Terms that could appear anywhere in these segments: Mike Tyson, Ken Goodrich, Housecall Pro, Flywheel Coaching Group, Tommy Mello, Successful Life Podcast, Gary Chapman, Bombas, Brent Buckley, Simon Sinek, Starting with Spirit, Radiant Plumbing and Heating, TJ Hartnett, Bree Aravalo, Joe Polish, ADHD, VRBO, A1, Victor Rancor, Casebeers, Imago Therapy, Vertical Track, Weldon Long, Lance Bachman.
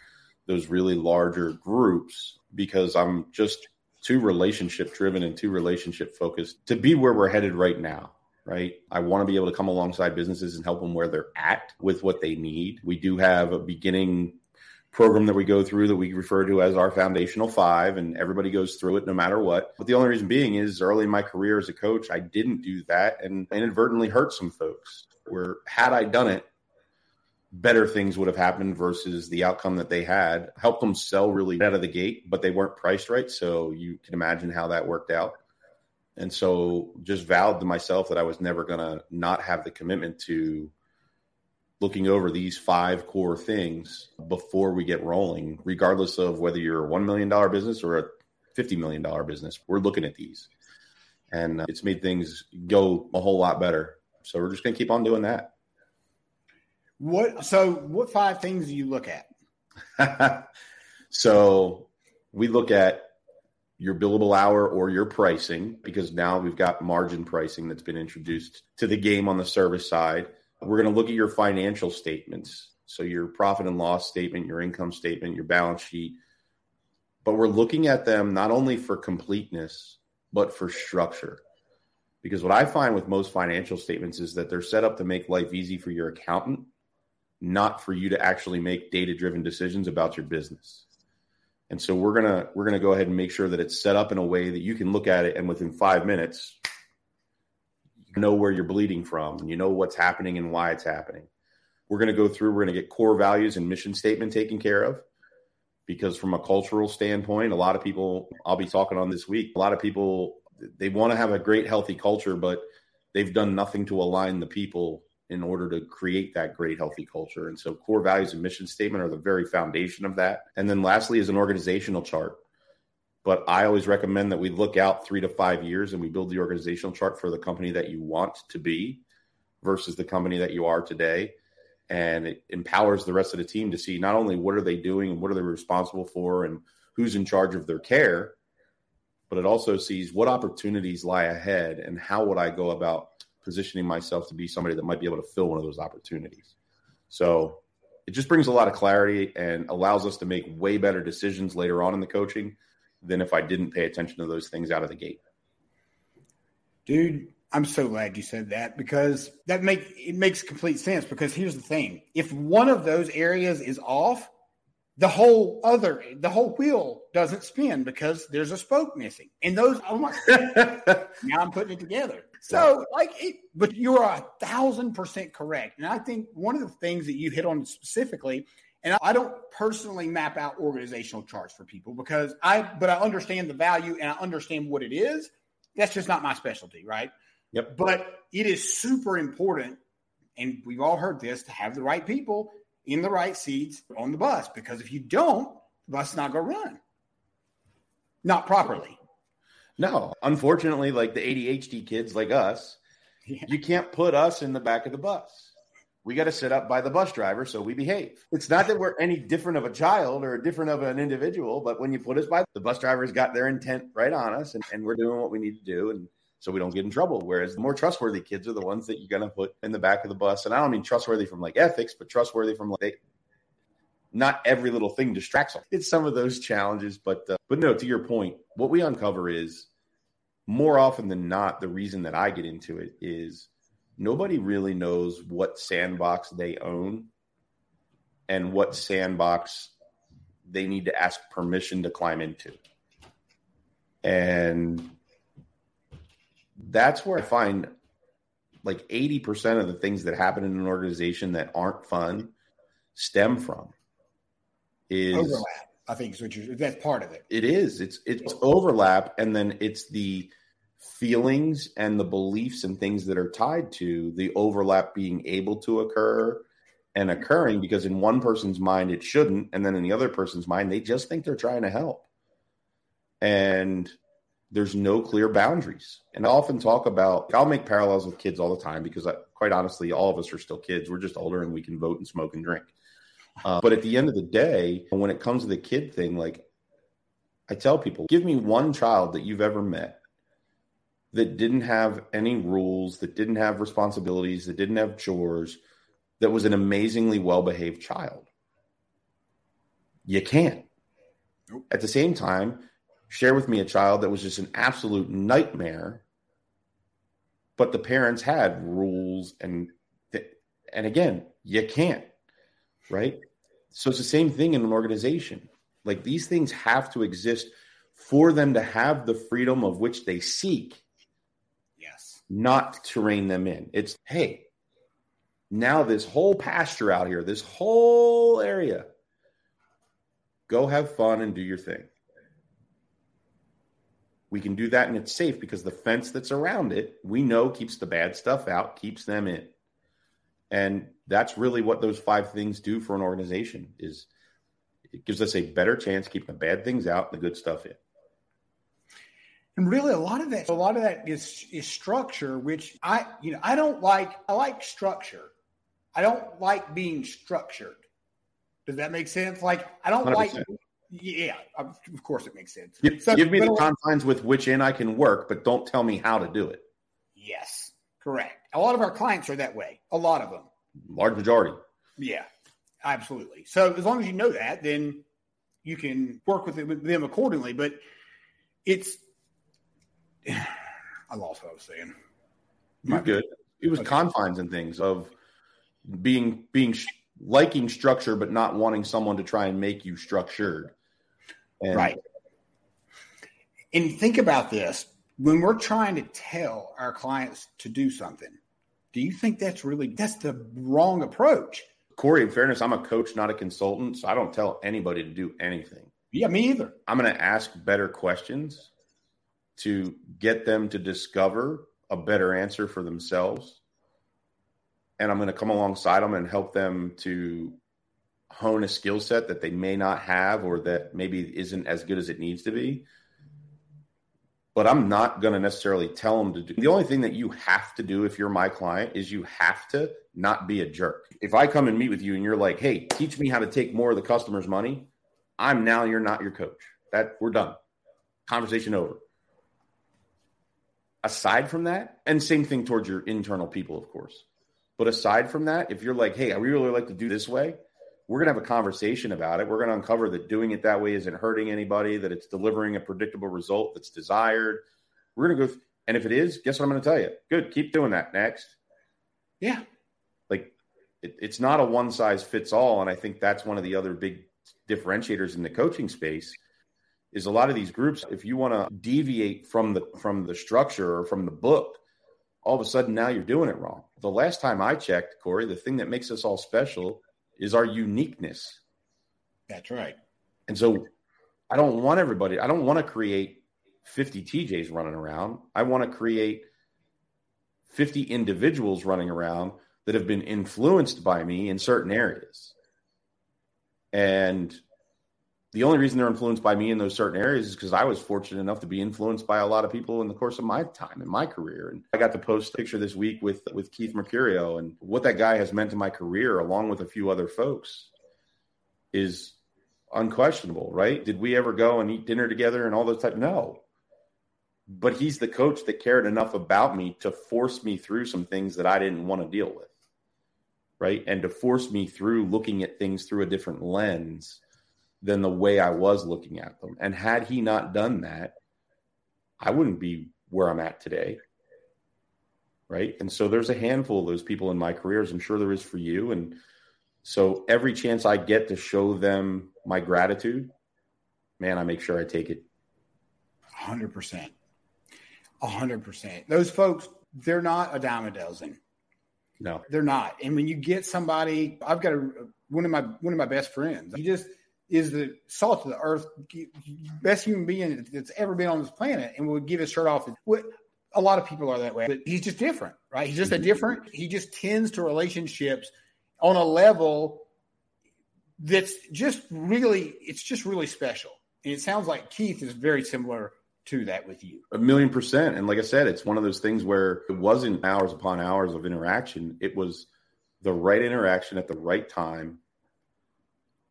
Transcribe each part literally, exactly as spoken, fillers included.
those really larger groups, because I'm just too relationship driven and too relationship focused to be where we're headed right now. Right. I want to be able to come alongside businesses and help them where they're at with what they need. We do have a beginning program that we go through that we refer to as our foundational five, and everybody goes through it no matter what. But the only reason being is early in my career as a coach, I didn't do that and inadvertently hurt some folks where, had I done it, better things would have happened versus the outcome that they had. Helped them sell really out of the gate, but they weren't priced right. So you can imagine how that worked out. And so just vowed to myself that I was never going to not have the commitment to looking over these five core things before we get rolling, regardless of whether you're a one million dollars business or a fifty million dollars business. We're looking at these, and it's made things go a whole lot better. So we're just going to keep on doing that. What? So what five things do you look at? So we look at your billable hour or your pricing, because now we've got margin pricing that's been introduced to the game on the service side. We're going to look at your financial statements. So your profit and loss statement, your income statement, your balance sheet. But we're looking at them not only for completeness, but for structure. Because what I find with most financial statements is that they're set up to make life easy for your accountant, not for you to actually make data-driven decisions about your business. And so we're going to we're going to go ahead and make sure that it's set up in a way that you can look at it and within five minutes, you know where you're bleeding from and you know what's happening and why it's happening. We're going to go through, we're going to get core values and mission statement taken care of, because from a cultural standpoint, a lot of people, I'll be talking on this week, a lot of people, they want to have a great, healthy culture, but they've done nothing to align the people in order to create that great, healthy culture. And so core values and mission statement are the very foundation of that. And then lastly is an organizational chart. But I always recommend that we look out three to five years and we build the organizational chart for the company that you want to be versus the company that you are today. And it empowers the rest of the team to see not only what are they doing and what are they responsible for and who's in charge of their care, but it also sees what opportunities lie ahead and how would I go about positioning myself to be somebody that might be able to fill one of those opportunities. So it just brings a lot of clarity and allows us to make way better decisions later on in the coaching than if I didn't pay attention to those things out of the gate. Dude, I'm so glad you said that, because that make it makes complete sense. Because here's the thing. If one of those areas is off, the whole other, the whole wheel doesn't spin because there's a spoke missing. And those, oh my, now I'm putting it together. So like, it, but you're a thousand percent correct. And I think one of the things that you hit on specifically, and I don't personally map out organizational charts for people because I, but I understand the value and I understand what it is. That's just not my specialty, right? Yep. But it is super important. And we've all heard this, to have the right people in the right seats on the bus, because if you don't, the bus is not going to run. Not properly. No. Unfortunately, like the A D H D kids like us, yeah. You can't put us in the back of the bus. We got to sit up by the bus driver, so we behave. It's not that we're any different of a child or different of an individual, but when you put us by, the bus driver's got their intent right on us, and, and we're doing what we need to do, and so we don't get in trouble. Whereas the more trustworthy kids are the ones that you're going to put in the back of the bus. And I don't mean trustworthy from like ethics, but trustworthy from like, they, not every little thing distracts them. It's some of those challenges. But, uh, but no, to your point, what we uncover is more often than not, the reason that I get into it is nobody really knows what sandbox they own and what sandbox they need to ask permission to climb into. And that's where I find like eighty percent of the things that happen in an organization that aren't fun stem from is overlap. I think is what you're, that's part of it. It is. It's, it's overlap. And then it's the feelings and the beliefs and things that are tied to the overlap being able to occur and occurring, because in one person's mind, it shouldn't. And then in the other person's mind, they just think they're trying to help. And there's no clear boundaries. And I often talk about, I'll make parallels with kids all the time because I, quite honestly, all of us are still kids. We're just older and we can vote and smoke and drink. Uh, but at the end of the day, when it comes to the kid thing, like I tell people, give me one child that you've ever met that didn't have any rules, that didn't have responsibilities, that didn't have chores, that was an amazingly well-behaved child. You can't. Nope. At the same time, share with me a child that was just an absolute nightmare, but the parents had rules and, th- and again, you can't, right? So it's the same thing in an organization. Like these things have to exist for them to have the freedom of which they seek. Yes. Not to rein them in. It's, hey, now this whole pasture out here, this whole area, go have fun and do your thing. We can do that and it's safe because the fence that's around it, we know keeps the bad stuff out, keeps them in. And that's really what those five things do for an organization is it gives us a better chance keeping the bad things out, the good stuff in. And really a lot of that, a lot of that is, is structure, which I, you know, I don't like, I like structure. I don't like being structured. Does that make sense? Like, I don't one hundred percent. Like, yeah, of course it makes sense. Give, so, give me the like, confines with which in I can work, but don't tell me how to do it. Yes, correct. A lot of our clients are that way. A lot of them. Large majority. Yeah, absolutely. So as long as you know that, then you can work with them, with them accordingly. But it's, I lost what I was saying. You're good. It was okay. Confines and things of being, being, liking structure, but not wanting someone to try and make you structured. And- right. And think about this. When we're trying to tell our clients to do something, do you think that's really, that's the wrong approach? Corey, in fairness, I'm a coach, not a consultant. So I don't tell anybody to do anything. Yeah, me either. I'm going to ask better questions to get them to discover a better answer for themselves. And I'm going to come alongside them and help them to hone a skill set that they may not have or that maybe isn't as good as it needs to be. But I'm not going to necessarily tell them to do. The only thing that you have to do if you're my client is you have to not be a jerk. If I come and meet with you and you're like, hey, teach me how to take more of the customer's money, I'm now you're not your coach. That we're done. Conversation over. Aside from that, and same thing towards your internal people, of course. But aside from that, if you're like, hey, I really like to do this way, we're going to have a conversation about it. We're going to uncover that doing it that way isn't hurting anybody, that it's delivering a predictable result that's desired. We're going to go. Th- and if it is, guess what I'm going to tell you? Good. Keep doing that. Next. Yeah. Like it, it's not a one size fits all. And I think that's one of the other big differentiators in the coaching space is a lot of these groups. If you want to deviate from the, from the structure or from the book, all of a sudden now you're doing it wrong. The last time I checked, Corey, the thing that makes us all special is our uniqueness. That's right. And so I don't want everybody, I don't want to create fifty T Js running around. I want to create fifty individuals running around that have been influenced by me in certain areas. And the only reason they're influenced by me in those certain areas is because I was fortunate enough to be influenced by a lot of people in the course of my time in my career. And I got to post a picture this week with, with Keith Mercurio and what that guy has meant to my career, along with a few other folks, is unquestionable, right? Did we ever go and eat dinner together and all those type? No, but he's the coach that cared enough about me to force me through some things that I didn't want to deal with, right? And to force me through looking at things through a different lens than the way I was looking at them. And had he not done that, I wouldn't be where I'm at today, right? And so there's a handful of those people in my career, as I'm sure there is for you. And so every chance I get to show them my gratitude, man, I make sure I take it. one hundred percent. one hundred percent. Those folks, they're not a dime a dozen. No. They're not. And when you get somebody, I've got a, one of my one of my best friends. He just is the salt of the earth, best human being that's ever been on this planet, and would give his shirt off. A lot of people are that way, but he's just different, right? He's just a different, he just tends to relationships on a level that's just really, it's just really special. And it sounds like Keith is very similar to that with you. A million percent. And like I said, it's one of those things where it wasn't hours upon hours of interaction. It was the right interaction at the right time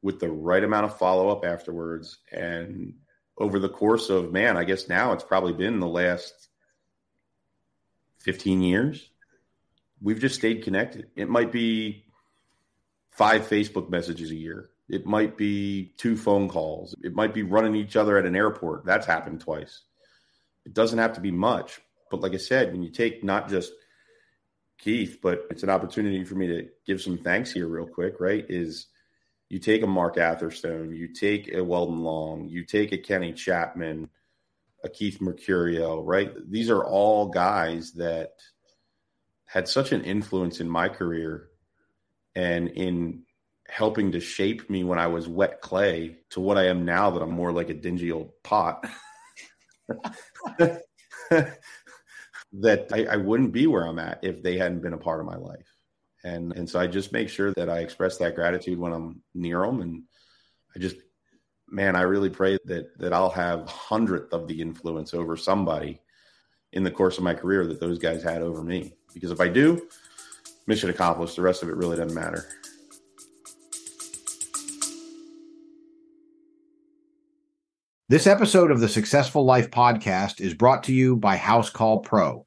with the right amount of follow-up afterwards. And over the course of, man, I guess now it's probably been the last fifteen years, we've just stayed connected. It might be five Facebook messages a year. It might be two phone calls. It might be running each other at an airport. That's happened twice. It doesn't have to be much. But like I said, when you take not just Keith, but it's an opportunity for me to give some thanks here real quick, right? Is you take a Mark Atherstone, you take a Weldon Long, you take a Kenny Chapman, a Keith Mercurio, right? These are all guys that had such an influence in my career and in helping to shape me when I was wet clay to what I am now, that I'm more like a dingy old pot, that I, I wouldn't be where I'm at if they hadn't been a part of my life. And and so I just make sure that I express that gratitude when I'm near them. And I just, man, I really pray that that I'll have a hundredth of the influence over somebody in the course of my career that those guys had over me. Because if I do, mission accomplished, the rest of it really doesn't matter. This episode of the Successful Life Podcast is brought to you by Housecall Pro.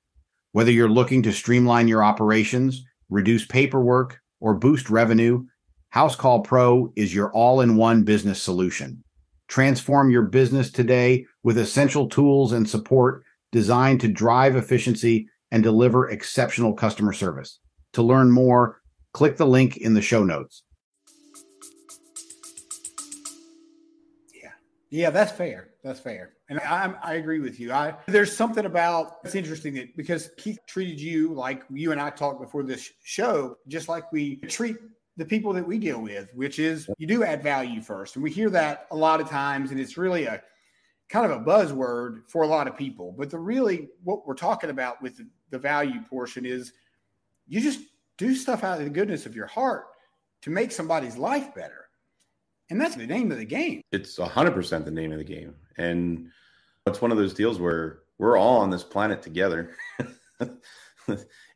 Whether you're looking to streamline your operations, reduce paperwork, or boost revenue, Housecall Pro is your all-in-one business solution. Transform your business today with essential tools and support designed to drive efficiency and deliver exceptional customer service. To learn more, click the link in the show notes. Yeah, yeah, that's fair. That's fair. And I, I agree with you. I, there's something about, it's interesting that because Keith treated you like you and I talked before this show, just like we treat the people that we deal with, which is you do add value first. And we hear that a lot of times, and it's really a kind of a buzzword for a lot of people. But the really what we're talking about with the value portion is you just do stuff out of the goodness of your heart to make somebody's life better. And that's the name of the game. It's one hundred percent the name of the game. And it's one of those deals where we're all on this planet together.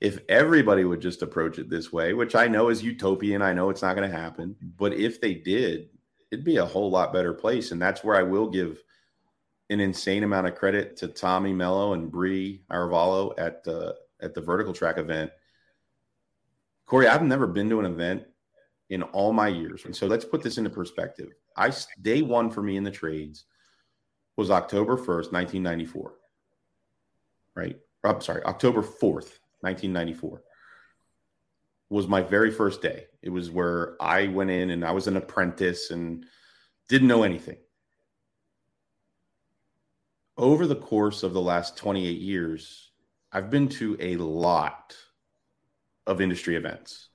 If everybody would just approach it this way, which I know is utopian, I know it's not going to happen, but if they did, it'd be a whole lot better place. And that's where I will give an insane amount of credit to Tommy Mello and Bree Aravalo at the, at the Vertical Track event. Corey, I've never been to an event in all my years. And so let's put this into perspective. I day one for me in the trades was October first, nineteen ninety-four, right? I'm sorry, October fourth, nineteen ninety-four was my very first day. It was where I went in and I was an apprentice and didn't know anything. Over the course of the last twenty-eight years, I've been to a lot of industry events.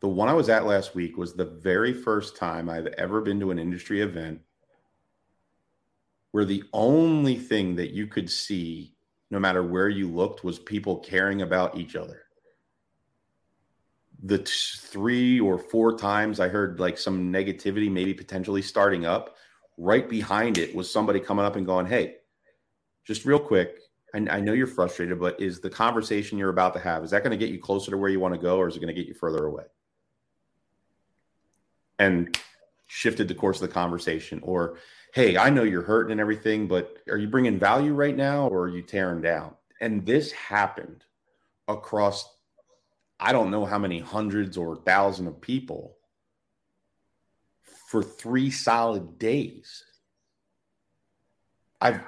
The one I was at last week was the very first time I've ever been to an industry event where the only thing that you could see, no matter where you looked, was people caring about each other. The t- three or four times I heard like some negativity, maybe potentially starting up, right behind it was somebody coming up and going, hey, just real quick, I, I know you're frustrated, but is the conversation you're about to have, is that going to get you closer to where you want to go, or is it going to get you further away? And shifted the course of the conversation. Or, hey, I know you're hurting and everything, but are you bringing value right now, or are you tearing down? And this happened across, I don't know how many hundreds or thousands of people for three solid days. I've,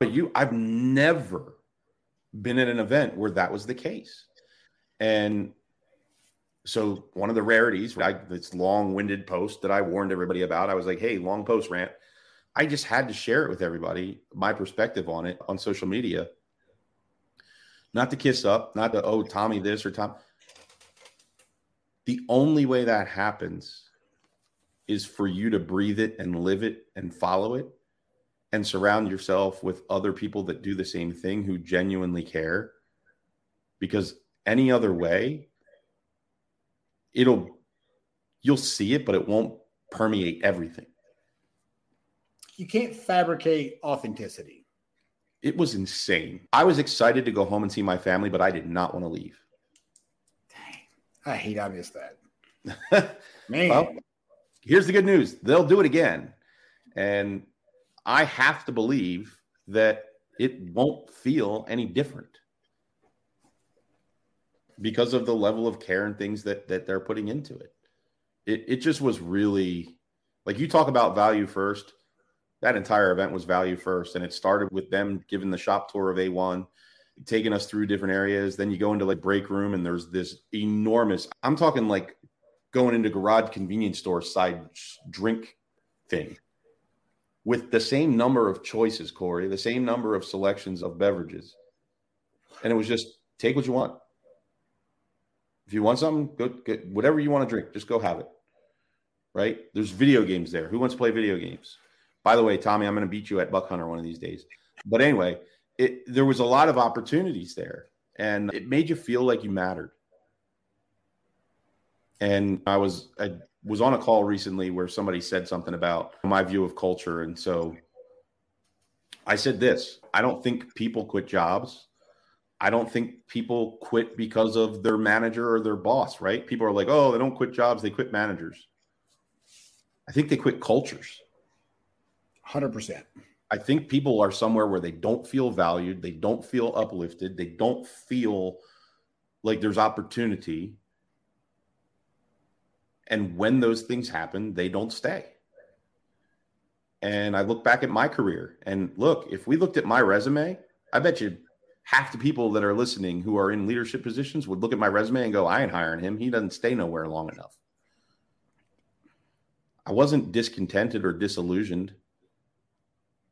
but you, I've never been at an event where that was the case. And so one of the rarities, I, this long-winded post that I warned everybody about, I was like, hey, long post rant. I just had to share it with everybody, my perspective on it on social media. Not to kiss up, not to, oh, Tommy this or Tom. The only way that happens is for you to breathe it and live it and follow it and surround yourself with other people that do the same thing, who genuinely care. Because any other way, it'll, you'll see it, but it won't permeate everything. you can't fabricate authenticity. It was insane. I was excited to go home and see my family, but I did not want to leave. Dang, I hate I missed that. Man. Well, here's the good news. They'll do it again. And I have to believe that it won't feel any different because of the level of care and things that, that they're putting into it. It it just was really, like, you talk about value first. That entire event was value first. And it started with them giving the shop tour of A one, taking us through different areas. Then you go into like break room and there's this enormous, I'm talking like going into garage convenience store side drink thing with the same number of choices, Corey, the same number of selections of beverages. And it was just take what you want. If you want something, go get whatever you want to drink, just go have it. Right? There's video games there. Who wants to play video games? By the way, Tommy, I'm going to beat you at Buck Hunter one of these days. But anyway, it, there was a lot of opportunities there, and it made you feel like you mattered. And I was I was on a call recently where somebody said something about my view of culture. And so I said this, I don't think people quit jobs. I don't think people quit because of their manager or their boss, right? People are like, oh, they don't quit jobs. They quit managers. I think they quit cultures. one hundred percent. I think people are somewhere where they don't feel valued. They don't feel uplifted. They don't feel like there's opportunity. And when those things happen, they don't stay. And I look back at my career and look, if we looked at my resume, I bet you half the people that are listening who are in leadership positions would look at my resume and go, I ain't hiring him. He doesn't stay nowhere long enough. I wasn't discontented or disillusioned.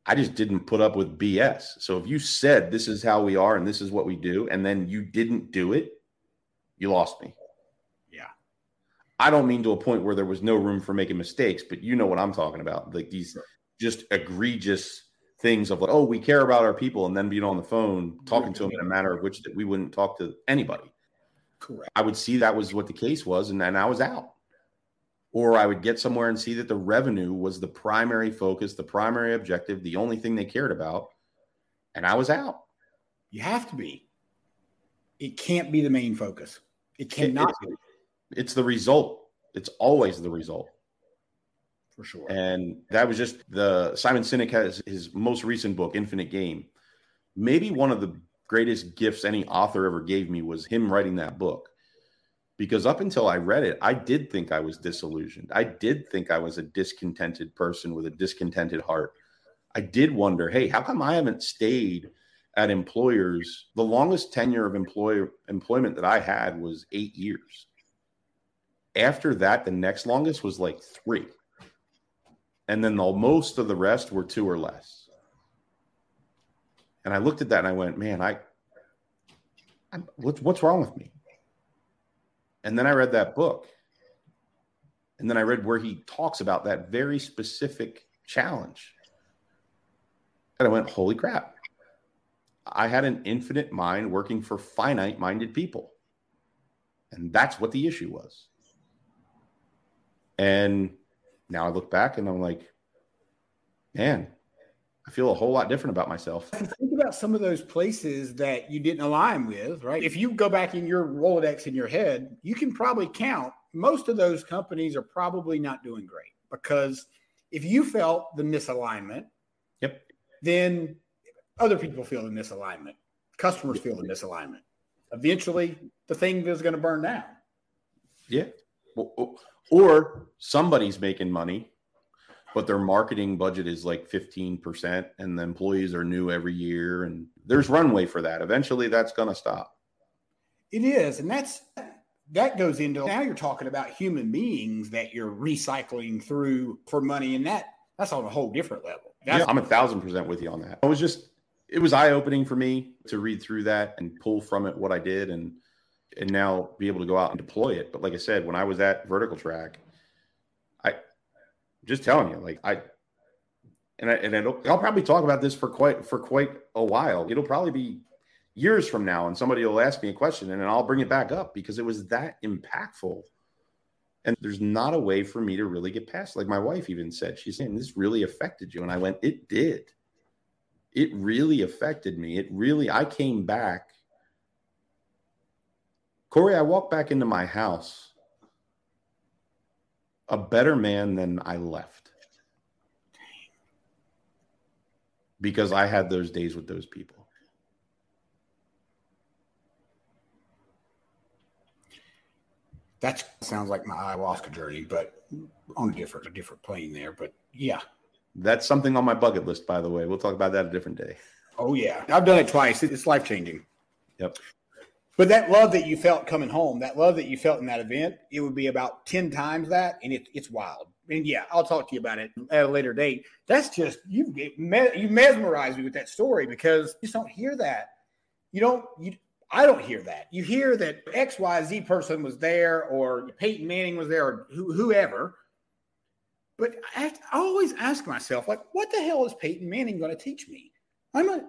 I just didn't put up with B S. So if you said this is how we are and this is what we do, and then you didn't do it, you lost me. Yeah. I don't mean to a point where there was no room for making mistakes, but you know what I'm talking about. Like these sure. just egregious things of like, oh, we care about our people, and then being on the phone, talking right. to them in a manner of which that we wouldn't talk to anybody. Correct. I would see that was what the case was, and then I was out. Or I would get somewhere and see that the revenue was the primary focus, the primary objective, the only thing they cared about. And I was out. You have to be. It can't be the main focus. It cannot it, it's, be. It's the result. It's always the result. For sure. And that was just the Simon Sinek has his most recent book, Infinite Game. Maybe one of the greatest gifts any author ever gave me was him writing that book. Because up until I read it, I did think I was disillusioned. I did think I was a discontented person with a discontented heart. I did wonder, hey, how come I haven't stayed at employers? The longest tenure of employer employment that I had was eight years. After that, the next longest was like three. And then the most of the rest were two or less. And I looked at that and I went, man, I, I what's, what's wrong with me? And then I read that book, and then I read where he talks about that very specific challenge. And I went, holy crap. I had an infinite mind working for finite-minded people. And that's what the issue was. And now I look back and I'm like, man, I feel a whole lot different about myself. Think about some of those places that you didn't align with, right? If you go back in your Rolodex in your head, you can probably count. Most of those companies are probably not doing great because if you felt the misalignment, yep, then other people feel the misalignment. Customers feel the misalignment. Eventually, the thing is going to burn down. Yeah. Or somebody's making money, but their marketing budget is like fifteen percent and the employees are new every year. And there's runway for that. Eventually that's going to stop. It is. And that's, that goes into, now you're talking about human beings that you're recycling through for money. And that that's on a whole different level. Yeah, I'm a thousand percent with you on that. I was just, it was eye-opening for me to read through that and pull from it what I did and, and now be able to go out and deploy it. But like I said, when I was at Vertical Track, just telling you, like I, and I, and I'll, I'll probably talk about this for quite, for quite a while. It'll probably be years from now and somebody will ask me a question and then I'll bring it back up because it was that impactful And there's not a way for me to really get past. Like my wife even said, she's saying, this really affected you. And I went, it did. It really affected me. It really, I came back. Corey, I walked back into my house a better man than I left. Because I had those days with those people. That sounds like my ayahuasca journey, but on a different, a different plane there. But yeah. That's something on my bucket list, by the way. We'll talk about that a different day. Oh, yeah. I've done it twice. It's life-changing. Yep. But that love that you felt coming home, that love that you felt in that event, it would be about ten times that, and it, it's wild. And yeah, I'll talk to you about it at a later date. That's just, you me- you mesmerized me with that story because you just don't hear that. You don't, you, I don't hear that. You hear that X Y Z person was there or Peyton Manning was there or who, whoever. But I, have to, I always ask myself, like, what the hell is Peyton Manning going to teach me? I'm a,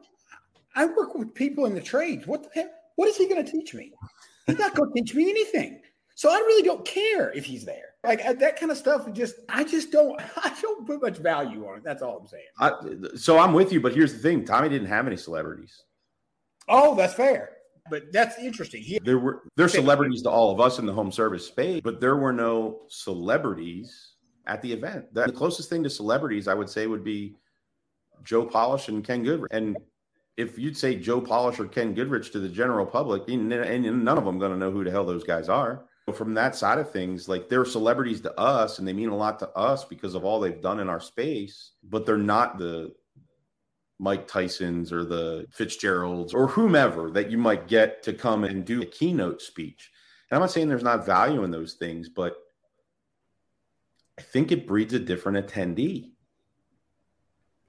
I work with people in the trades. What the hell? What is he going to teach me? He's not going to teach me anything. So I really don't care if he's there. Like that kind of stuff, just I just don't I don't put much value on it. That's all I'm saying. I, so I'm with you, but here's the thing. Tommy didn't have any celebrities. Oh, that's fair. But that's interesting. He, there were there's celebrities to all of us in the home service space, but there were no celebrities at the event. The closest thing to celebrities I would say would be Joe Polish and Ken Goodrich. And if you'd say Joe Polish or Ken Goodrich to the general public, and none of them going to know who the hell those guys are. From that side of things, like they're celebrities to us and they mean a lot to us because of all they've done in our space, but they're not the Mike Tysons or the Fitzgeralds or whomever that you might get to come and do a keynote speech. And I'm not saying there's not value in those things, but I think it breeds a different attendee.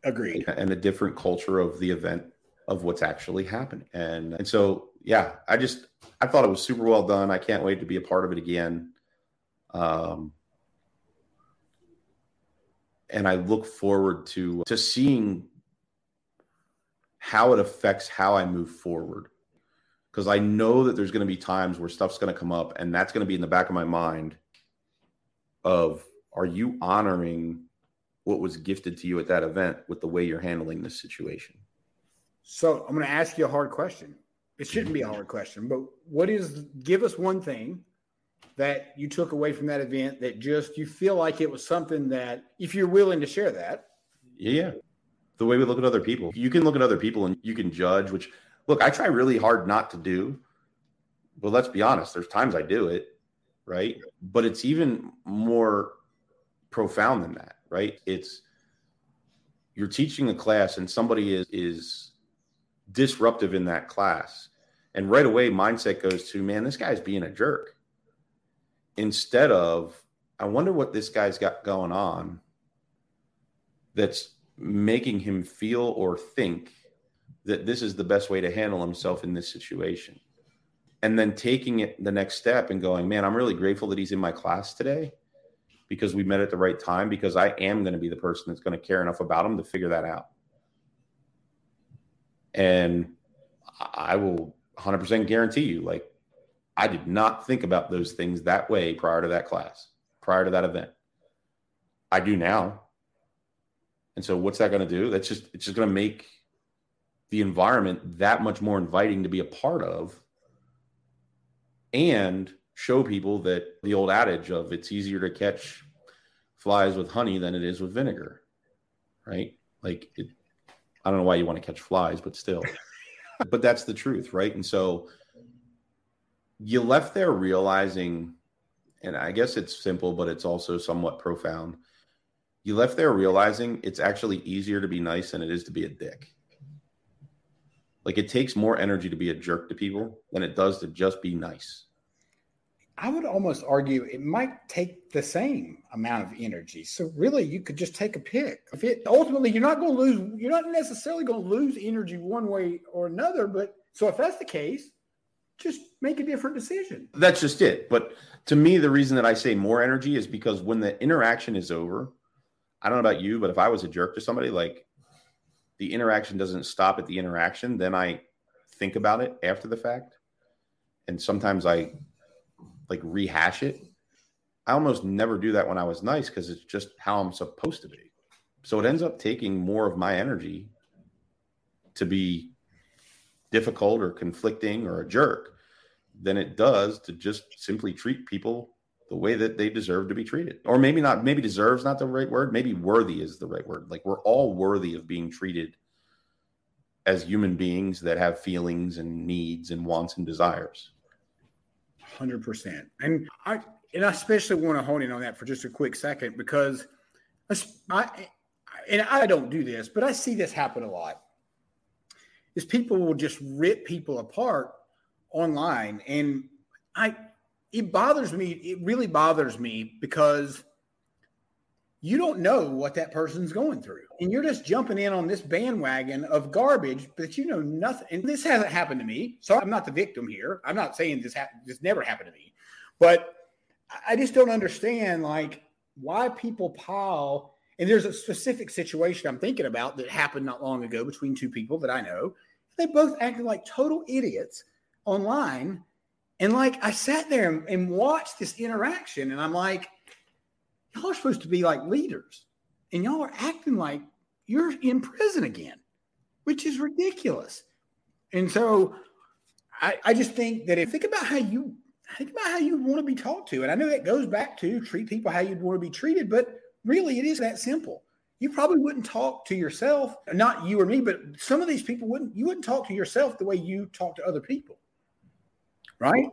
Agreed. And a different culture of the event of what's actually happening. And, and so, yeah, I just... I thought it was super well done. I can't wait to be a part of it again. Um, and I look forward to, to seeing how it affects how I move forward. Because I know that there's going to be times where stuff's going to come up and that's going to be in the back of my mind of, are you honoring what was gifted to you at that event with the way you're handling this situation? So I'm going to ask you a hard question. It shouldn't be a hard question, but what is, give us one thing that you took away from that event that just, you feel like it was something that, if you're willing to share that. Yeah. The way we look at other people, you can look at other people and you can judge, which look, I try really hard not to do, but let's be honest. There's times I do it. Right. But it's even more profound than that. Right. It's you're teaching a class and somebody is, is, disruptive in that class. And right away, mindset goes to, man, this guy's being a jerk. Instead of, I wonder what this guy's got going on that's making him feel or think that this is the best way to handle himself in this situation. And then taking it the next step and going, man, I'm really grateful that he's in my class today because we met at the right time, because I am going to be the person that's going to care enough about him to figure that out. And I will one hundred percent guarantee you, like, I did not think about those things that way prior to that class, prior to that event. I do now. And so what's that going to do? That's just, it's just going to make the environment that much more inviting to be a part of and show people that the old adage of it's easier to catch flies with honey than it is with vinegar, right? Like it, I don't know why you want to catch flies, but still, but that's the truth. Right. And so you left there realizing, and I guess it's simple, but it's also somewhat profound. You left there realizing it's actually easier to be nice than it is to be a dick. Like it takes more energy to be a jerk to people than it does to just be nice. I would almost argue it might take the same amount of energy. So really, you could just take a pick. If it ultimately, you're not going to lose. You're not necessarily going to lose energy one way or another. But so if that's the case, just make a different decision. That's just it. But to me, the reason that I say more energy is because when the interaction is over, I don't know about you, but if I was a jerk to somebody, like the interaction doesn't stop at the interaction, then I think about it after the fact, and sometimes I. like rehash it. I almost never do that when I was nice because it's just how I'm supposed to be. So it ends up taking more of my energy to be difficult or conflicting or a jerk than it does to just simply treat people the way that they deserve to be treated. Or maybe not, maybe deserves not the right word. Maybe worthy is the right word. Like, we're all worthy of being treated as human beings that have feelings and needs and wants and desires. one hundred percent. And I, and I especially want to hone in on that for just a quick second, because I, and I don't do this, but I see this happen a lot, is people will just rip people apart online. And I, it bothers me. It really bothers me because you don't know what that person's going through. And you're just jumping in on this bandwagon of garbage, but you know nothing. And this hasn't happened to me. So I'm not the victim here. I'm not saying this happened. This never happened to me. But I just don't understand, like, why people pile. And there's a specific situation I'm thinking about that happened not long ago between two people that I know. They both acted like total idiots online. And, like, I sat there and, and watched this interaction, and I'm like, y'all are supposed to be like leaders, and y'all are acting like you're in prison again, which is ridiculous. And so I, I just think that if think about how you think about how you want to be talked to. And I know that goes back to treat people how you'd want to be treated, but really it is that simple. You probably wouldn't talk to yourself, not you or me, but some of these people wouldn't, you wouldn't talk to yourself the way you talk to other people. Right.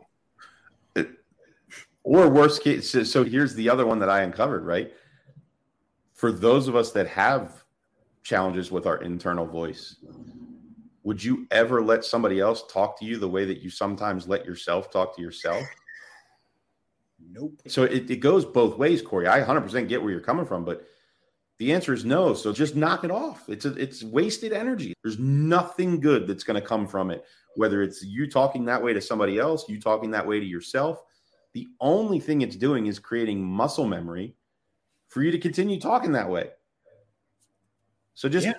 Or worst case. So, so here's the other one that I uncovered, right? For those of us that have challenges with our internal voice, would you ever let somebody else talk to you the way that you sometimes let yourself talk to yourself? Nope. So it, it goes both ways, Corey. I one hundred percent get where you're coming from, but the answer is no. So just knock it off. It's a, it's wasted energy. There's nothing good that's going to come from it, whether it's you talking that way to somebody else, you talking that way to yourself. The only thing it's doing is creating muscle memory for you to continue talking that way. So just yeah.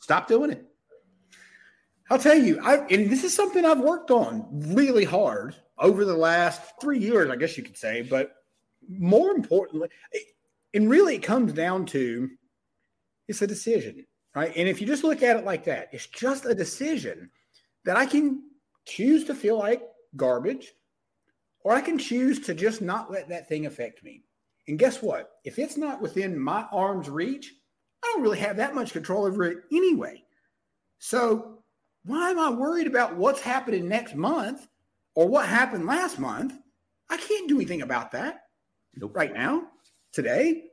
stop doing it. I'll tell you, I, and this is something I've worked on really hard over the last three years, I guess you could say, but more importantly, it, and really it comes down to, it's a decision, right? And if you just look at it like that, it's just a decision that I can choose to feel like garbage, or I can choose to just not let that thing affect me. And guess what? If it's not within my arm's reach, I don't really have that much control over it anyway. So why am I worried about what's happening next month or what happened last month? I can't do anything about that nope. right now, today.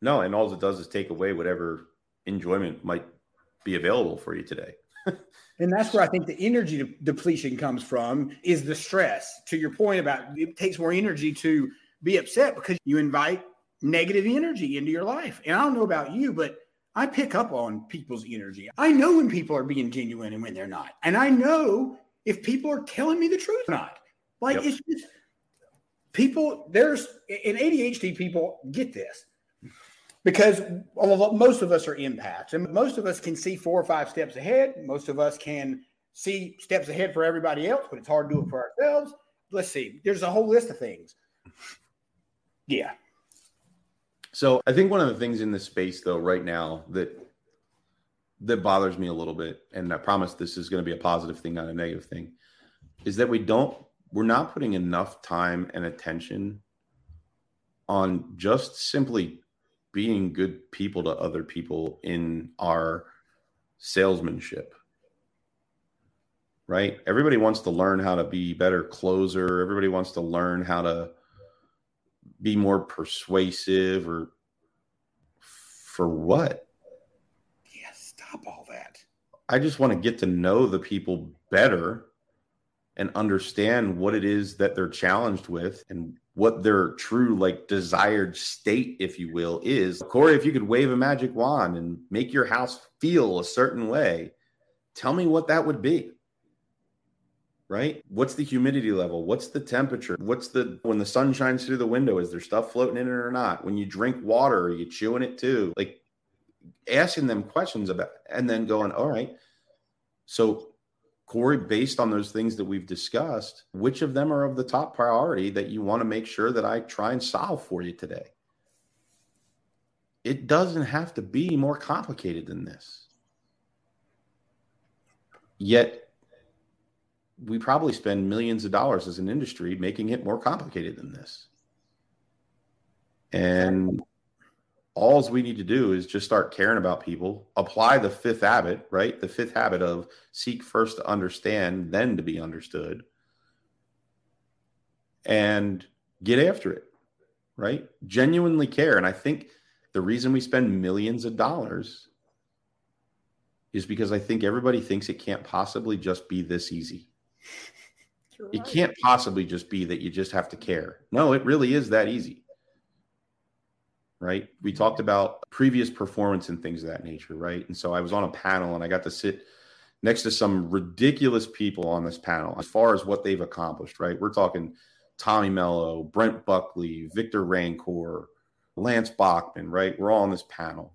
No, and all it does is take away whatever enjoyment might be available for you today. And that's where I think the energy de- depletion comes from, is the stress. To your point about it takes more energy to be upset because you invite negative energy into your life. And I don't know about you, but I pick up on people's energy. I know when people are being genuine and when they're not. And I know if people are telling me the truth or not. Like yep. It's just people, there's, and A D H D people get this. Because most of us are empaths, and most of us can see four or five steps ahead. Most of us can see steps ahead for everybody else, but it's hard to do it for ourselves. Let's see. There's a whole list of things. Yeah. So I think one of the things in this space, though, right now that that bothers me a little bit, and I promise this is going to be a positive thing, not a negative thing, is that we don't, we're not putting enough time and attention on just simply being good people to other people in our salesmanship, right? Everybody wants to learn how to be better closer. Everybody wants to learn how to be more persuasive, or for what? Yeah, stop all that. I just want to get to know the people better and understand what it is that they're challenged with and what their true, like, desired state, if you will, is. Corey, if you could wave a magic wand and make your house feel a certain way, tell me what that would be, right? What's the humidity level? What's the temperature? What's the, when the sun shines through the window, is there stuff floating in it or not? When you drink water, are you chewing it too? Like, asking them questions about, and then going, all right, so Corey, based on those things that we've discussed, which of them are of the top priority that you want to make sure that I try and solve for you today? It doesn't have to be more complicated than this. Yet, we probably spend millions of dollars as an industry making it more complicated than this. And all we need to do is just start caring about people, apply the fifth habit, right? The fifth habit of seek first to understand, then to be understood, and get after it, right? Genuinely care. And I think the reason we spend millions of dollars is because I think everybody thinks it can't possibly just be this easy. You're right. It can't possibly just be that you just have to care. No, it really is that easy. Right. We talked about previous performance and things of that nature. Right. And so I was on a panel and I got to sit next to some ridiculous people on this panel as far as what they've accomplished. Right. We're talking Tommy Mello, Brent Buckley, Victor Rancor, Lance Bachman. Right. We're all on this panel.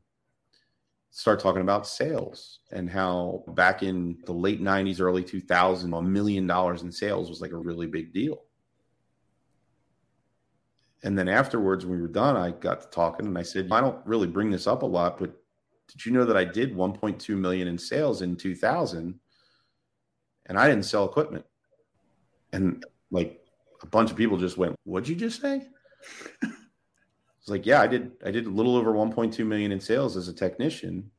Start talking about sales and how back in the late nineties, early two thousands, a million dollars in sales was like a really big deal. And then afterwards, when we were done, I got to talking and I said, I don't really bring this up a lot, but did you know that I did one point two million in sales in two thousand and I didn't sell equipment? And like a bunch of people just went, what'd you just say? It's like, yeah, I did. I did a little over one point two million in sales as a technician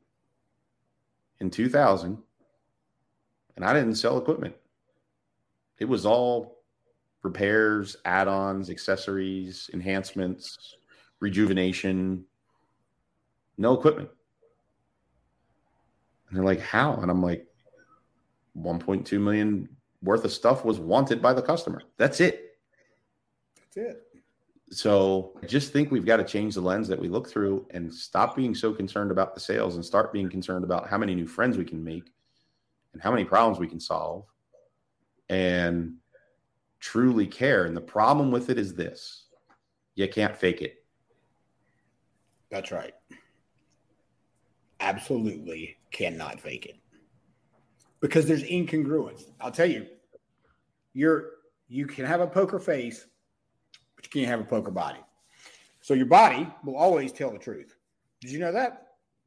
in two thousand and I didn't sell equipment. It was all repairs, add-ons, accessories, enhancements, rejuvenation, no equipment. And they're like, how? And I'm like, one point two million worth of stuff was wanted by the customer. That's it. That's it. So I just think we've got to change the lens that we look through and stop being so concerned about the sales and start being concerned about how many new friends we can make and how many problems we can solve. And truly care. And the problem with it is this: you can't fake it. That's right. Absolutely cannot fake it because there's incongruence. I'll tell you, you're, you can have a poker face, but you can't have a poker body. So your body will always tell the truth. Did you know that?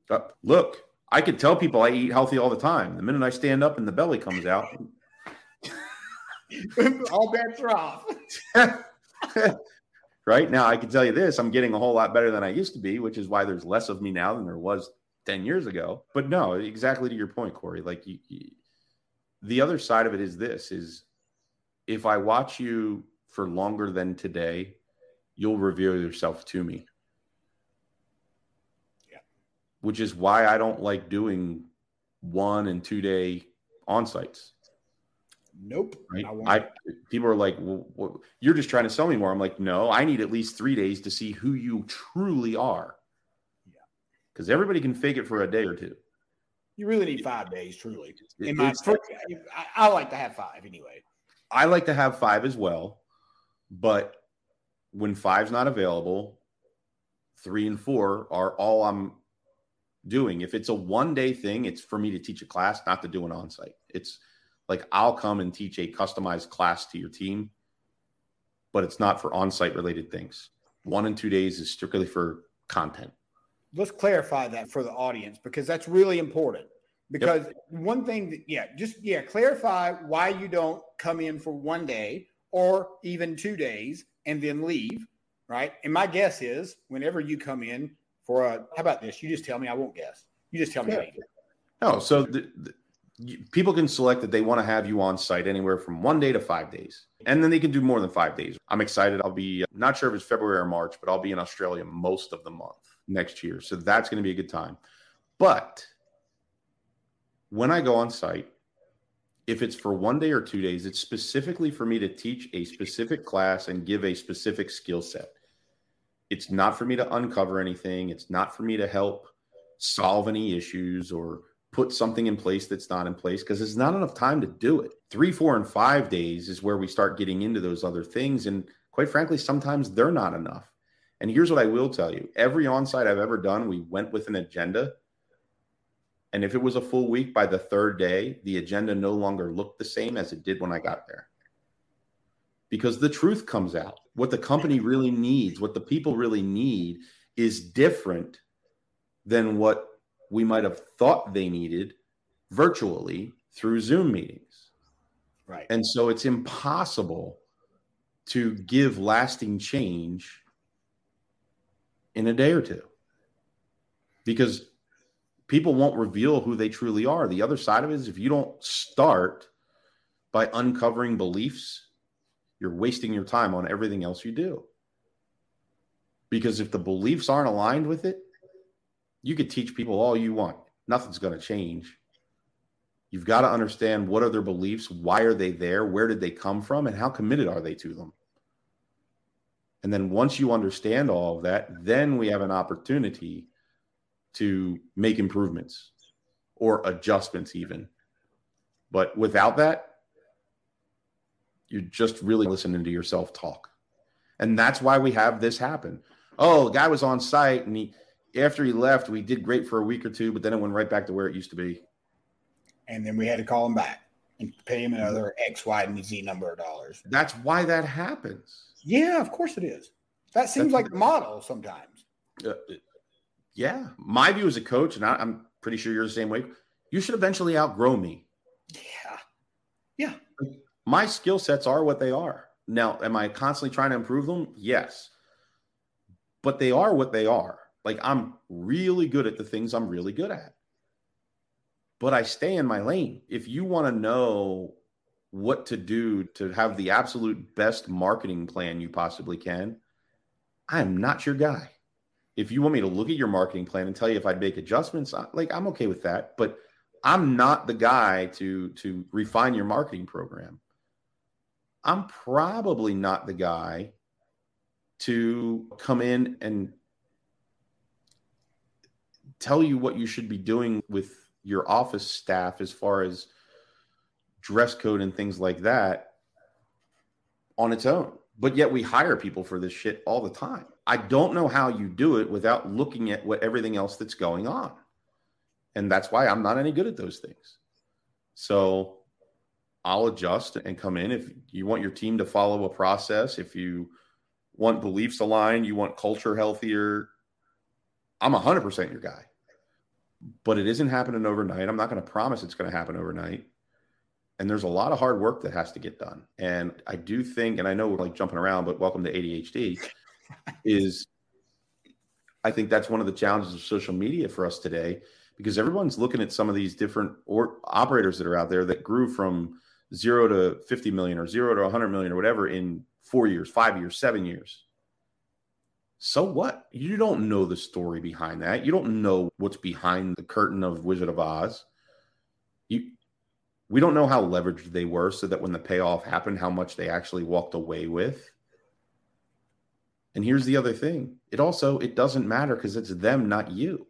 Uh, look, I can tell people I eat healthy all the time. The minute I stand up and the belly comes out, all bets are off. Right now, I can tell you this, I'm getting a whole lot better than I used to be, which is why there's less of me now than there was ten years ago. But no, exactly to your point, Corey, like you, you, the other side of it is this, is if I watch you for longer than today, you'll reveal yourself to me. Yeah. Which is why I don't like doing one and two day on-sites. Nope. Right? I, I people are like, well, well, you're just trying to sell me more. I'm like, no, I need at least three days to see who you truly are. Yeah. Because everybody can fake it for a day or two. You really need five days, truly. It, In my first, I, I like to have five anyway. I like to have five as well. But when five's not available, three and four are all I'm doing. If it's a one day thing, it's for me to teach a class, not to do an on-site. It's like I'll come and teach a customized class to your team, but it's not for on-site related things. One and two days is strictly for content. Let's clarify that for the audience because that's really important. Because yep. one thing that, yeah, just, yeah, clarify why you don't come in for one day or even two days and then leave, right? And my guess is whenever you come in for a, how about this? You just tell me, I won't guess. You just tell me. Yeah. No, so the, the people can select that they want to have you on site anywhere from one day to five days. And then they can do more than five days. I'm excited. I'll be I'm not sure if it's February or March, but I'll be in Australia most of the month next year. So that's going to be a good time. But when I go on site, if it's for one day or two days, it's specifically for me to teach a specific class and give a specific skill set. It's not for me to uncover anything. It's not for me to help solve any issues or put something in place that's not in place because there's not enough time to do it. Three, four, and five days is where we start getting into those other things. And quite frankly, sometimes they're not enough. And here's what I will tell you. Every onsite I've ever done, we went with an agenda And if it was a full week, by the third day, the agenda no longer looked the same as it did when I got there. Because the truth comes out. What the company really needs, what the people really need is different than what we might have thought they needed virtually through Zoom meetings. Right. And so it's impossible to give lasting change in a day or two, because people won't reveal who they truly are. The other side of it is, if you don't start by uncovering beliefs, you're wasting your time on everything else you do. Because if the beliefs aren't aligned with it, you could teach people all you want. Nothing's going to change. You've got to understand, what are their beliefs? Why are they there? Where did they come from? And how committed are they to them? And then once you understand all of that, then we have an opportunity to make improvements or adjustments even. But without that, you're just really listening to yourself talk. And that's why we have this happen. Oh, the guy was on site, and he, after he left, we did great for a week or two, but then it went right back to where it used to be. And then we had to call him back and pay him another X, Y, and Z number of dollars. That's why that happens. Yeah, of course it is. That seems That's, like the model sometimes. Uh, yeah. My view as a coach, and I, I'm pretty sure you're the same way, you should eventually outgrow me. Yeah. Yeah. My skill sets are what they are. Now, am I constantly trying to improve them? Yes. But they are what they are. Like, I'm really good at the things I'm really good at. But I stay in my lane. If you want to know what to do to have the absolute best marketing plan you possibly can, I'm not your guy. If you want me to look at your marketing plan and tell you if I'd make adjustments, I, like I'm okay with that, but I'm not the guy to, to refine your marketing program. I'm probably not the guy to come in and tell you what you should be doing with your office staff as far as dress code and things like that on its own. But yet we hire people for this shit all the time. I don't know how you do it without looking at what everything else that's going on. And that's why I'm not any good at those things. So I'll adjust and come in. If you want your team to follow a process, if you want beliefs aligned, you want culture healthier, I'm one hundred percent your guy. But it isn't happening overnight. I'm not going to promise it's going to happen overnight. And there's a lot of hard work that has to get done. And I do think, and I know we're like jumping around, but welcome to A D H D, is I think that's one of the challenges of social media for us today, because everyone's looking at some of these different or operators that are out there that grew from zero to fifty million or zero to one hundred million or whatever in four years, five years, seven years. So what? You don't know the story behind that. You don't know what's behind the curtain of Wizard of Oz. You We don't know how leveraged they were, so that when the payoff happened, how much they actually walked away with. And here's the other thing. It also, it doesn't matter, because it's them, not you.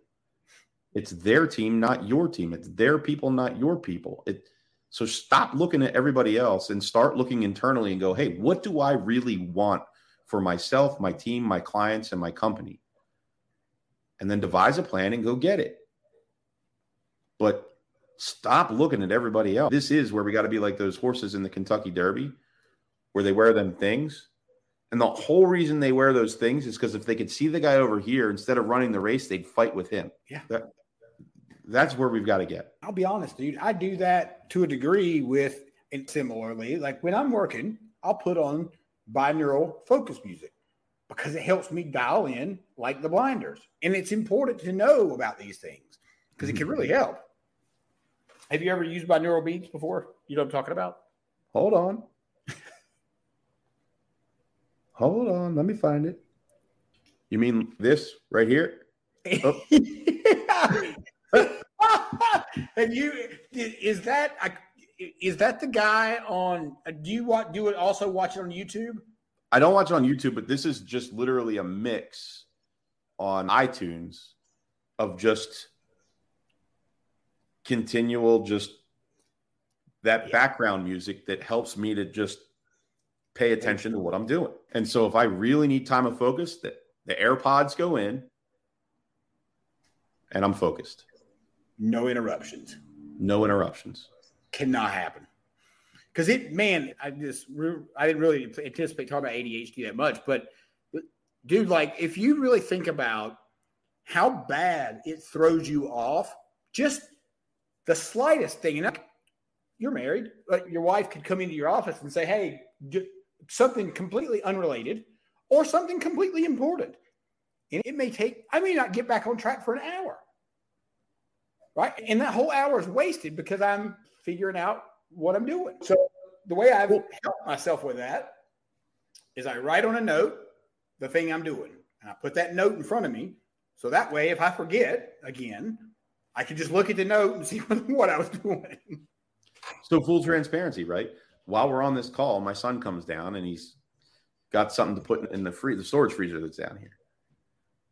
It's their team, not your team. It's their people, not your people. It, so stop looking at everybody else and start looking internally and go, hey, what do I really want for myself, my team, my clients, and my company? And then devise a plan and go get it. But stop looking at everybody else. This is where we got to be like those horses in the Kentucky Derby, where they wear them things. And the whole reason they wear those things is because if they could see the guy over here, instead of running the race, they'd fight with him. Yeah. That, that's where we've got to get. I'll be honest, dude. I do that to a degree with, and similarly, like when I'm working, I'll put on binaural focus music because it helps me dial in like the blinders. And it's important to know about these things because it can really help. Have you ever used binaural beats before? You know what I'm talking about? Hold on. Hold on. Let me find it. You mean this right here? Oh. And you, is that, is that the guy on, do you want, do it also watch it on YouTube? I don't watch it on YouTube, but this is just literally a mix on iTunes of just continual, just that yeah. background music that helps me to just pay attention to what I'm doing. And so if I really need time of focus, that the AirPods go in and I'm focused. no interruptions. No interruptions. Cannot happen. Because it, man, I just, I didn't really anticipate talking about A D H D that much, but dude, like if you really think about how bad it throws you off, just the slightest thing. And you're married, like your wife could come into your office and say, hey, do something completely unrelated or something completely important. And it may take, I may not get back on track for an hour, right? And that whole hour is wasted because I'm figuring out what I'm doing. So the way I've helped myself with that is I write on a note the thing I'm doing, and I put that note in front of me. So that way, if I forget again, I can just look at the note and see what I was doing. So full transparency, right? While we're on this call, my son comes down and he's got something to put in the free, the storage freezer that's down here.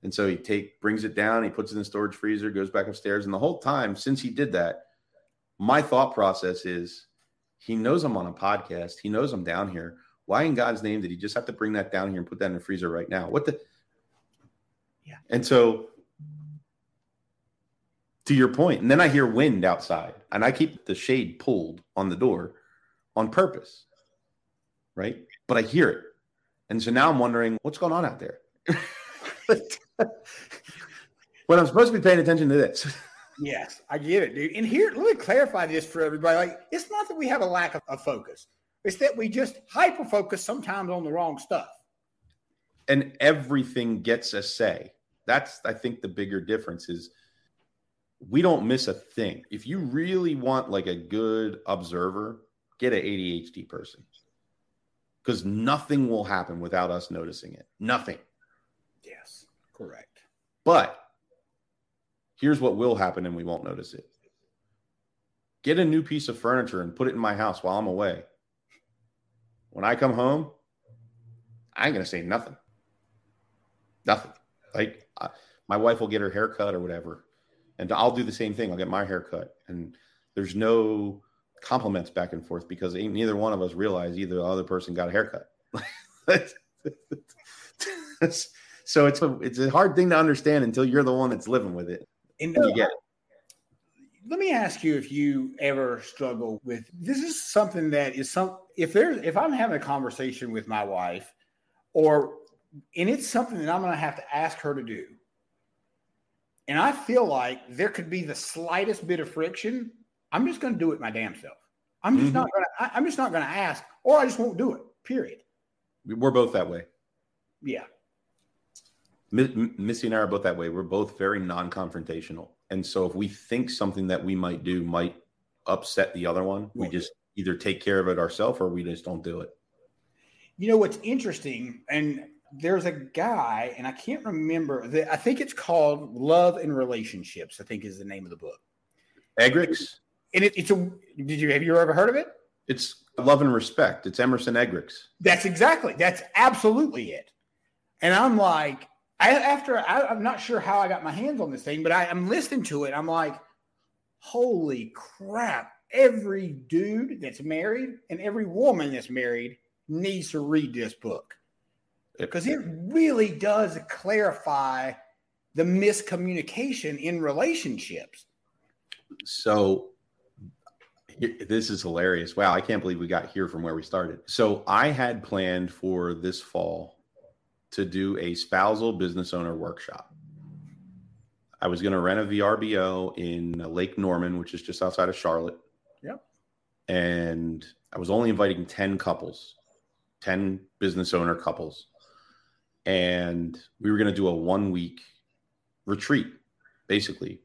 And so he take brings it down, he puts it in the storage freezer, goes back upstairs. And the whole time since he did that, my thought process is, he knows I'm on a podcast. He knows I'm down here. Why in God's name did he just have to bring that down here and put that in the freezer right now? What the? Yeah. And so to your point, and then I hear wind outside and I keep the shade pulled on the door on purpose. Right. But I hear it. And so now I'm wondering what's going on out there. When I'm supposed to be paying attention to this. Yes, I get it, dude. And here, let me clarify this for everybody. Like, it's not that we have a lack of, of focus. It's that we just hyper-focus sometimes on the wrong stuff. And everything gets a say. That's, I think, the bigger difference is we don't miss a thing. If you really want, like, a good observer, get an A D H D person. Because nothing will happen without us noticing it. Nothing. Yes, correct. But here's what will happen and we won't notice it. Get a new piece of furniture and put it in my house while I'm away. When I come home, I ain't going to say nothing. Nothing. Like I, my wife will get her hair cut or whatever. And I'll do the same thing. I'll get my hair cut. And there's no compliments back and forth because neither one of us realize either the other person got a haircut. So it's a, it's a hard thing to understand until you're the one that's living with it. And you get it. Let me ask you if you ever struggle with this. Is something that is some if there's if I'm having a conversation with my wife, or and it's something that I'm going to have to ask her to do, and I feel like there could be the slightest bit of friction, I'm just going to do it my damn self. I'm just mm-hmm. not going to. I'm just not going to ask, or I just won't do it. Period. We're both that way. Yeah. Missy and I are both that way. We're both very non-confrontational. And so if we think something that we might do might upset the other one, we just either take care of it ourselves or we just don't do it. You know, what's interesting, and there's a guy, and I can't remember, the, I think it's called Love and Relationships, I think is the name of the book. Eggerichs? And it, it's a, did you, have you ever heard of it? It's Love and Respect. It's Emerson Eggerichs. That's exactly, that's absolutely it. And I'm like, I, after I, I'm not sure how I got my hands on this thing, but I, I'm listening to it. I'm like, holy crap. Every dude that's married and every woman that's married needs to read this book because it really does clarify the miscommunication in relationships. So this is hilarious. Wow. I can't believe we got here from where we started. So I had planned for this fall to do a spousal business owner workshop. I was going to rent a V R B O in Lake Norman, which is just outside of Charlotte. Yep. And I was only inviting ten couples, ten business owner couples. And we were going to do a one week retreat, basically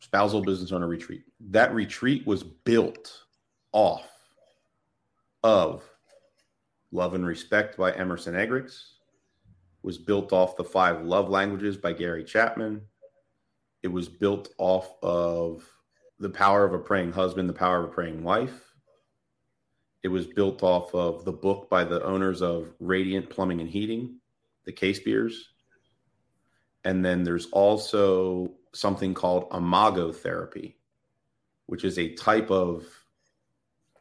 spousal business owner retreat. That retreat was built off of Love and Respect by Emerson Eggerichs, was built off the Five Love Languages by Gary Chapman. It was built off of The Power of a Praying Husband, The Power of a Praying Wife. It was built off of the book by the owners of Radiant Plumbing and Heating, the Casebeers. And then there's also something called Imago Therapy, which is a type of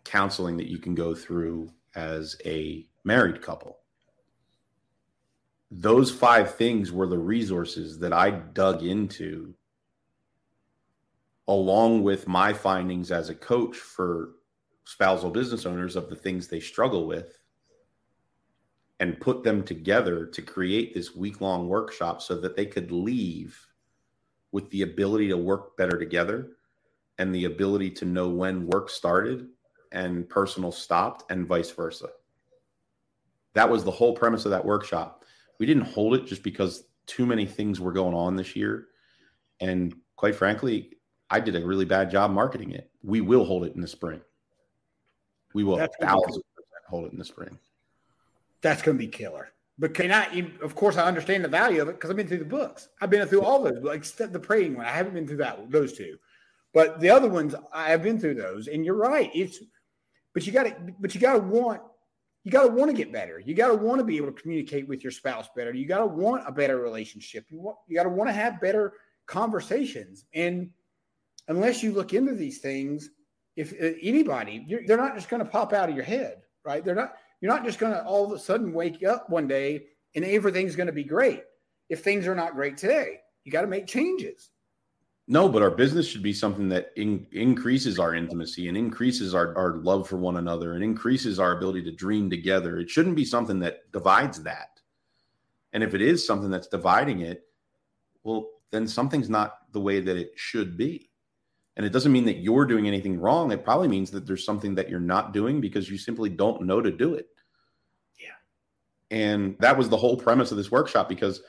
counseling that you can go through as a married couple. Those five things were the resources that I dug into along with my findings as a coach for spousal business owners of the things they struggle with, and put them together to create this week-long workshop so that they could leave with the ability to work better together and the ability to know when work started and personal stopped and vice versa. That was the whole premise of that workshop. We didn't hold it just because too many things were going on this year. And quite frankly, I did a really bad job marketing it. We will hold it in the spring. We will a thousand percent hold it in the spring. That's going to be killer. But can I, of course, I understand the value of it because I've been through the books. I've been through all those, except the praying one. I haven't been through that those two. But the other ones, I have been through those. And you're right. It's, but you got to, but you got to want, you got to want to get better. You got to want to be able to communicate with your spouse better. You got to want a better relationship. You want, you got to want to have better conversations. And unless you look into these things, if anybody, you're, they're not just going to pop out of your head, right? They're not. You're not just going to all of a sudden wake up one day and everything's going to be great. If things are not great today, you got to make changes. No, but our business should be something that in, increases our intimacy and increases our, our love for one another and increases our ability to dream together. It shouldn't be something that divides that. And if it is something that's dividing it, well, then something's not the way that it should be. And it doesn't mean that you're doing anything wrong. It probably means that there's something that you're not doing because you simply don't know to do it. Yeah. And that was the whole premise of this workshop, because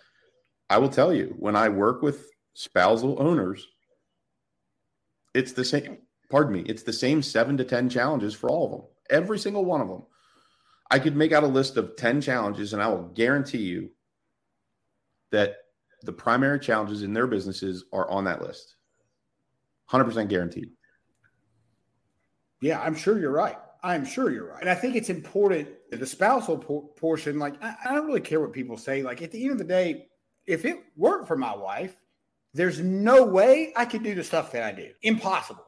I will tell you, when I work with spousal owners, it's the same, pardon me, it's the same seven to ten challenges for all of them, every single one of them. I could make out a list of ten challenges, and I will guarantee you that the primary challenges in their businesses are on that list. one hundred percent guaranteed. Yeah, I'm sure you're right. I'm sure you're right. And I think it's important, the spousal por- portion, like, I, I don't really care what people say. Like, at the end of the day, if it weren't for my wife, there's no way I could do the stuff that I do. Impossible.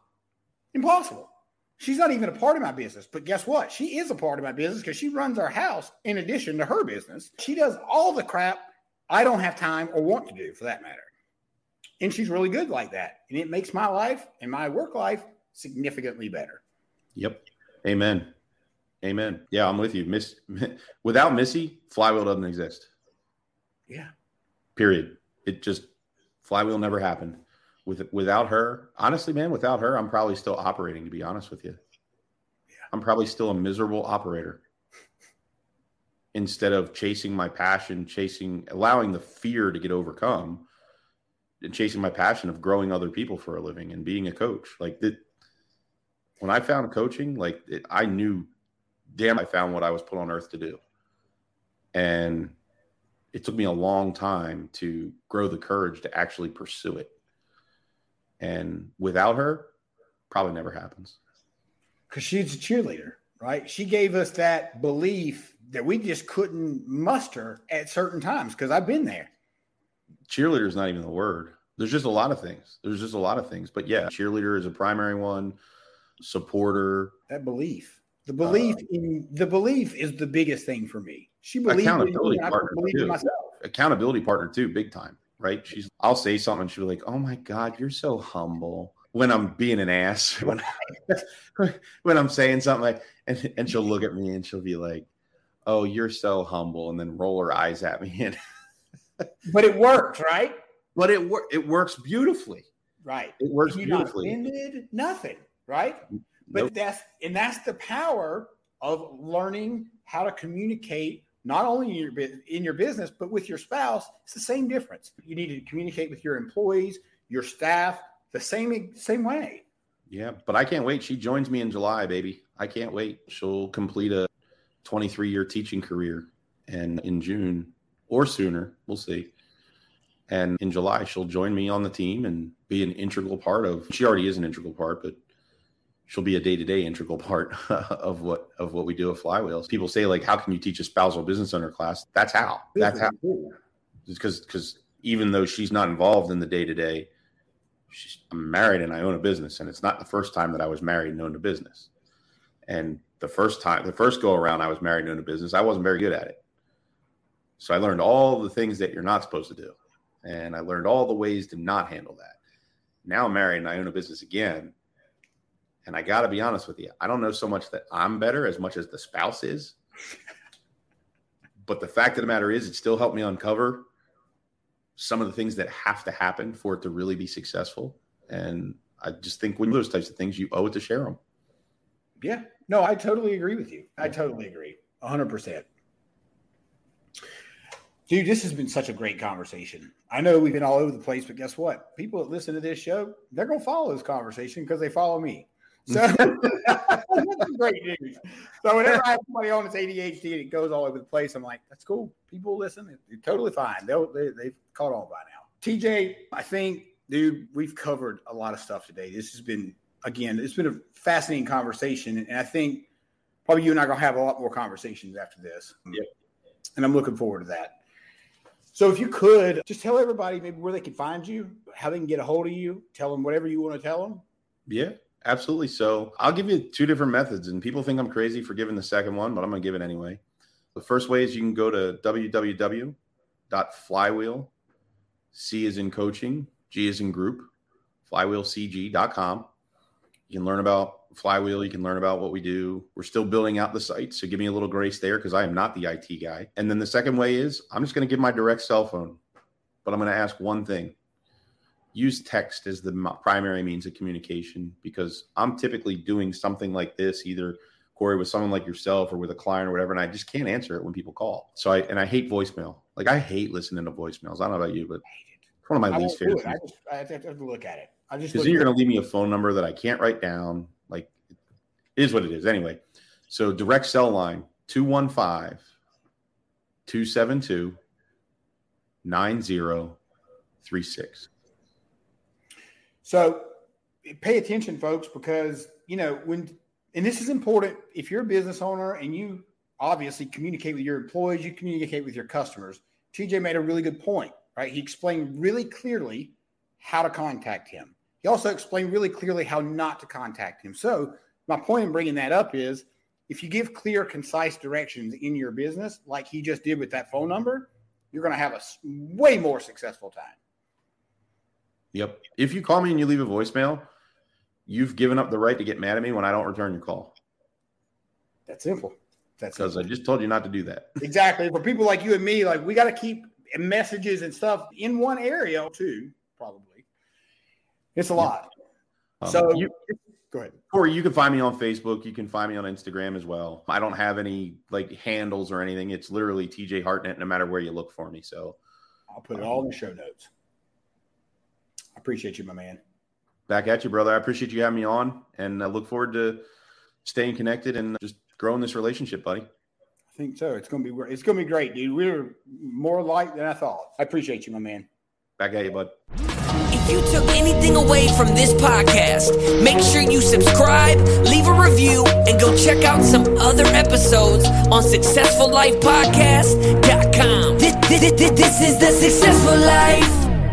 Impossible. She's not even a part of my business. But guess what? She is a part of my business because she runs our house in addition to her business. She does all the crap I don't have time or want to do, for that matter. And she's really good like that. And it makes my life and my work life significantly better. Yep. Amen. Amen. Yeah, I'm with you. Miss, without Missy, Flywheel doesn't exist. Yeah. Period. It just, Flywheel never happened. With, without her, honestly, man, without her, I'm probably still operating, to be honest with you. Yeah. I'm probably still a miserable operator. Instead of chasing my passion, chasing, allowing the fear to get overcome, and chasing my passion of growing other people for a living and being a coach. Like, that, when I found coaching, like it, I knew, damn, I found what I was put on earth to do. And it took me a long time to grow the courage to actually pursue it. And without her, probably never happens. Cause she's a cheerleader, right? She gave us that belief that we just couldn't muster at certain times. Cause I've been there. Cheerleader is not even the word. There's just a lot of things. There's just a lot of things. But yeah, cheerleader is a primary one. Supporter. That belief. The belief uh, in the belief is the biggest thing for me. She believes accountability in me, partner. I believe in myself. Accountability partner too, big time, right? She's I'll say something, she'll be like, "Oh my God, you're so humble," when I'm being an ass. When I, when I'm saying something like, and, and she'll look at me and she'll be like, "Oh, you're so humble," and then roll her eyes at me and But it works, right? But it wor- it works beautifully, right? It works You're beautifully. Not offended, nothing, right? Nope. But that's and that's the power of learning how to communicate, not only in your in your business, but with your spouse. It's the same difference. You need to communicate with your employees, your staff, the same same way. Yeah, but I can't wait. She joins me in July, baby. I can't wait. She'll complete a twenty-three year teaching career, and in June. Or sooner, we'll see. And in July, she'll join me on the team and be an integral part of, she already is an integral part, but she'll be a day-to-day integral part of what of what we do at Flywheels. People say, like, how can you teach a spousal business owner class? That's how. That's how. Because because even though she's not involved in the day-to-day, she's, I'm married and I own a business. And it's not the first time that I was married and owned a business. And the first time, the first go around I was married and owned a business, I wasn't very good at it. So I learned all the things that you're not supposed to do. And I learned all the ways to not handle that. Now I'm married and I own a business again. And I got to be honest with you, I don't know so much that I'm better as much as the spouse is. But the fact of the matter is, it still helped me uncover some of the things that have to happen for it to really be successful. And I just think when you do those types of things, you owe it to share them. Yeah. No, I totally agree with you. I totally agree. one hundred percent. Dude, this has been such a great conversation. I know we've been all over the place, but guess what? People that listen to this show, they're going to follow this conversation because they follow me. So that's great news. So whenever I have somebody on that's A D H D and it goes all over the place, I'm like, that's cool. People listen. It's totally fine. They'll, they, they've caught on by now. T J, I think, dude, we've covered a lot of stuff today. This has been, again, it's been a fascinating conversation. And I think probably you and I are going to have a lot more conversations after this. Yep. And I'm looking forward to that. So if you could just tell everybody maybe where they can find you, how they can get a hold of you, tell them whatever you want to tell them. Yeah, absolutely. So I'll give you two different methods, and people think I'm crazy for giving the second one, but I'm going to give it anyway. The first way is you can go to w w w dot flywheel, C is in coaching, G is in group, flywheel c g dot com. You can learn about Flywheel. You can learn about what we do. We're still building out the site. So give me a little grace there because I am not the I T guy. And then the second way is I'm just going to give my direct cell phone, but I'm going to ask one thing. Use text as the primary means of communication because I'm typically doing something like this, either Corey with someone like yourself or with a client or whatever. And I just can't answer it when people call. So I, and I hate voicemail. Like I hate listening to voicemails. I don't know about you, but it's one of my I least favorite things. I, just, I have to look at it. Because then you're going to leave me a phone number that I can't write down. Like, it is what it is. Anyway, so direct cell line, two one five, two seven two, nine zero three six. So pay attention, folks, because, you know, when – and this is important. If you're a business owner and you obviously communicate with your employees, you communicate with your customers. T J made a really good point, right? He explained really clearly how to contact him. He also explained really clearly how not to contact him. So my point in bringing that up is if you give clear, concise directions in your business, like he just did with that phone number, you're going to have a way more successful time. Yep. If you call me and you leave a voicemail, you've given up the right to get mad at me when I don't return your call. That's simple. That's because I just told you not to do that. Exactly. For people like you and me, like we got to keep messages and stuff in one area too, probably. It's a lot. Um, so you, go ahead. Corey, you can find me on Facebook. You can find me on Instagram as well. I don't have any like handles or anything. It's literally T J Hartnett, no matter where you look for me. So I'll put it um, all in the show notes. I appreciate you, my man. Back at you, brother. I appreciate you having me on and I look forward to staying connected and just growing this relationship, buddy. I think so. It's going to be, it's going to be great, dude. We're more alike than I thought. I appreciate you, my man. Back at you, bud. If you took anything away from this podcast, make sure you subscribe, leave a review, and go check out some other episodes on Successful Life Podcast dot com. This, this, this is the Successful Life.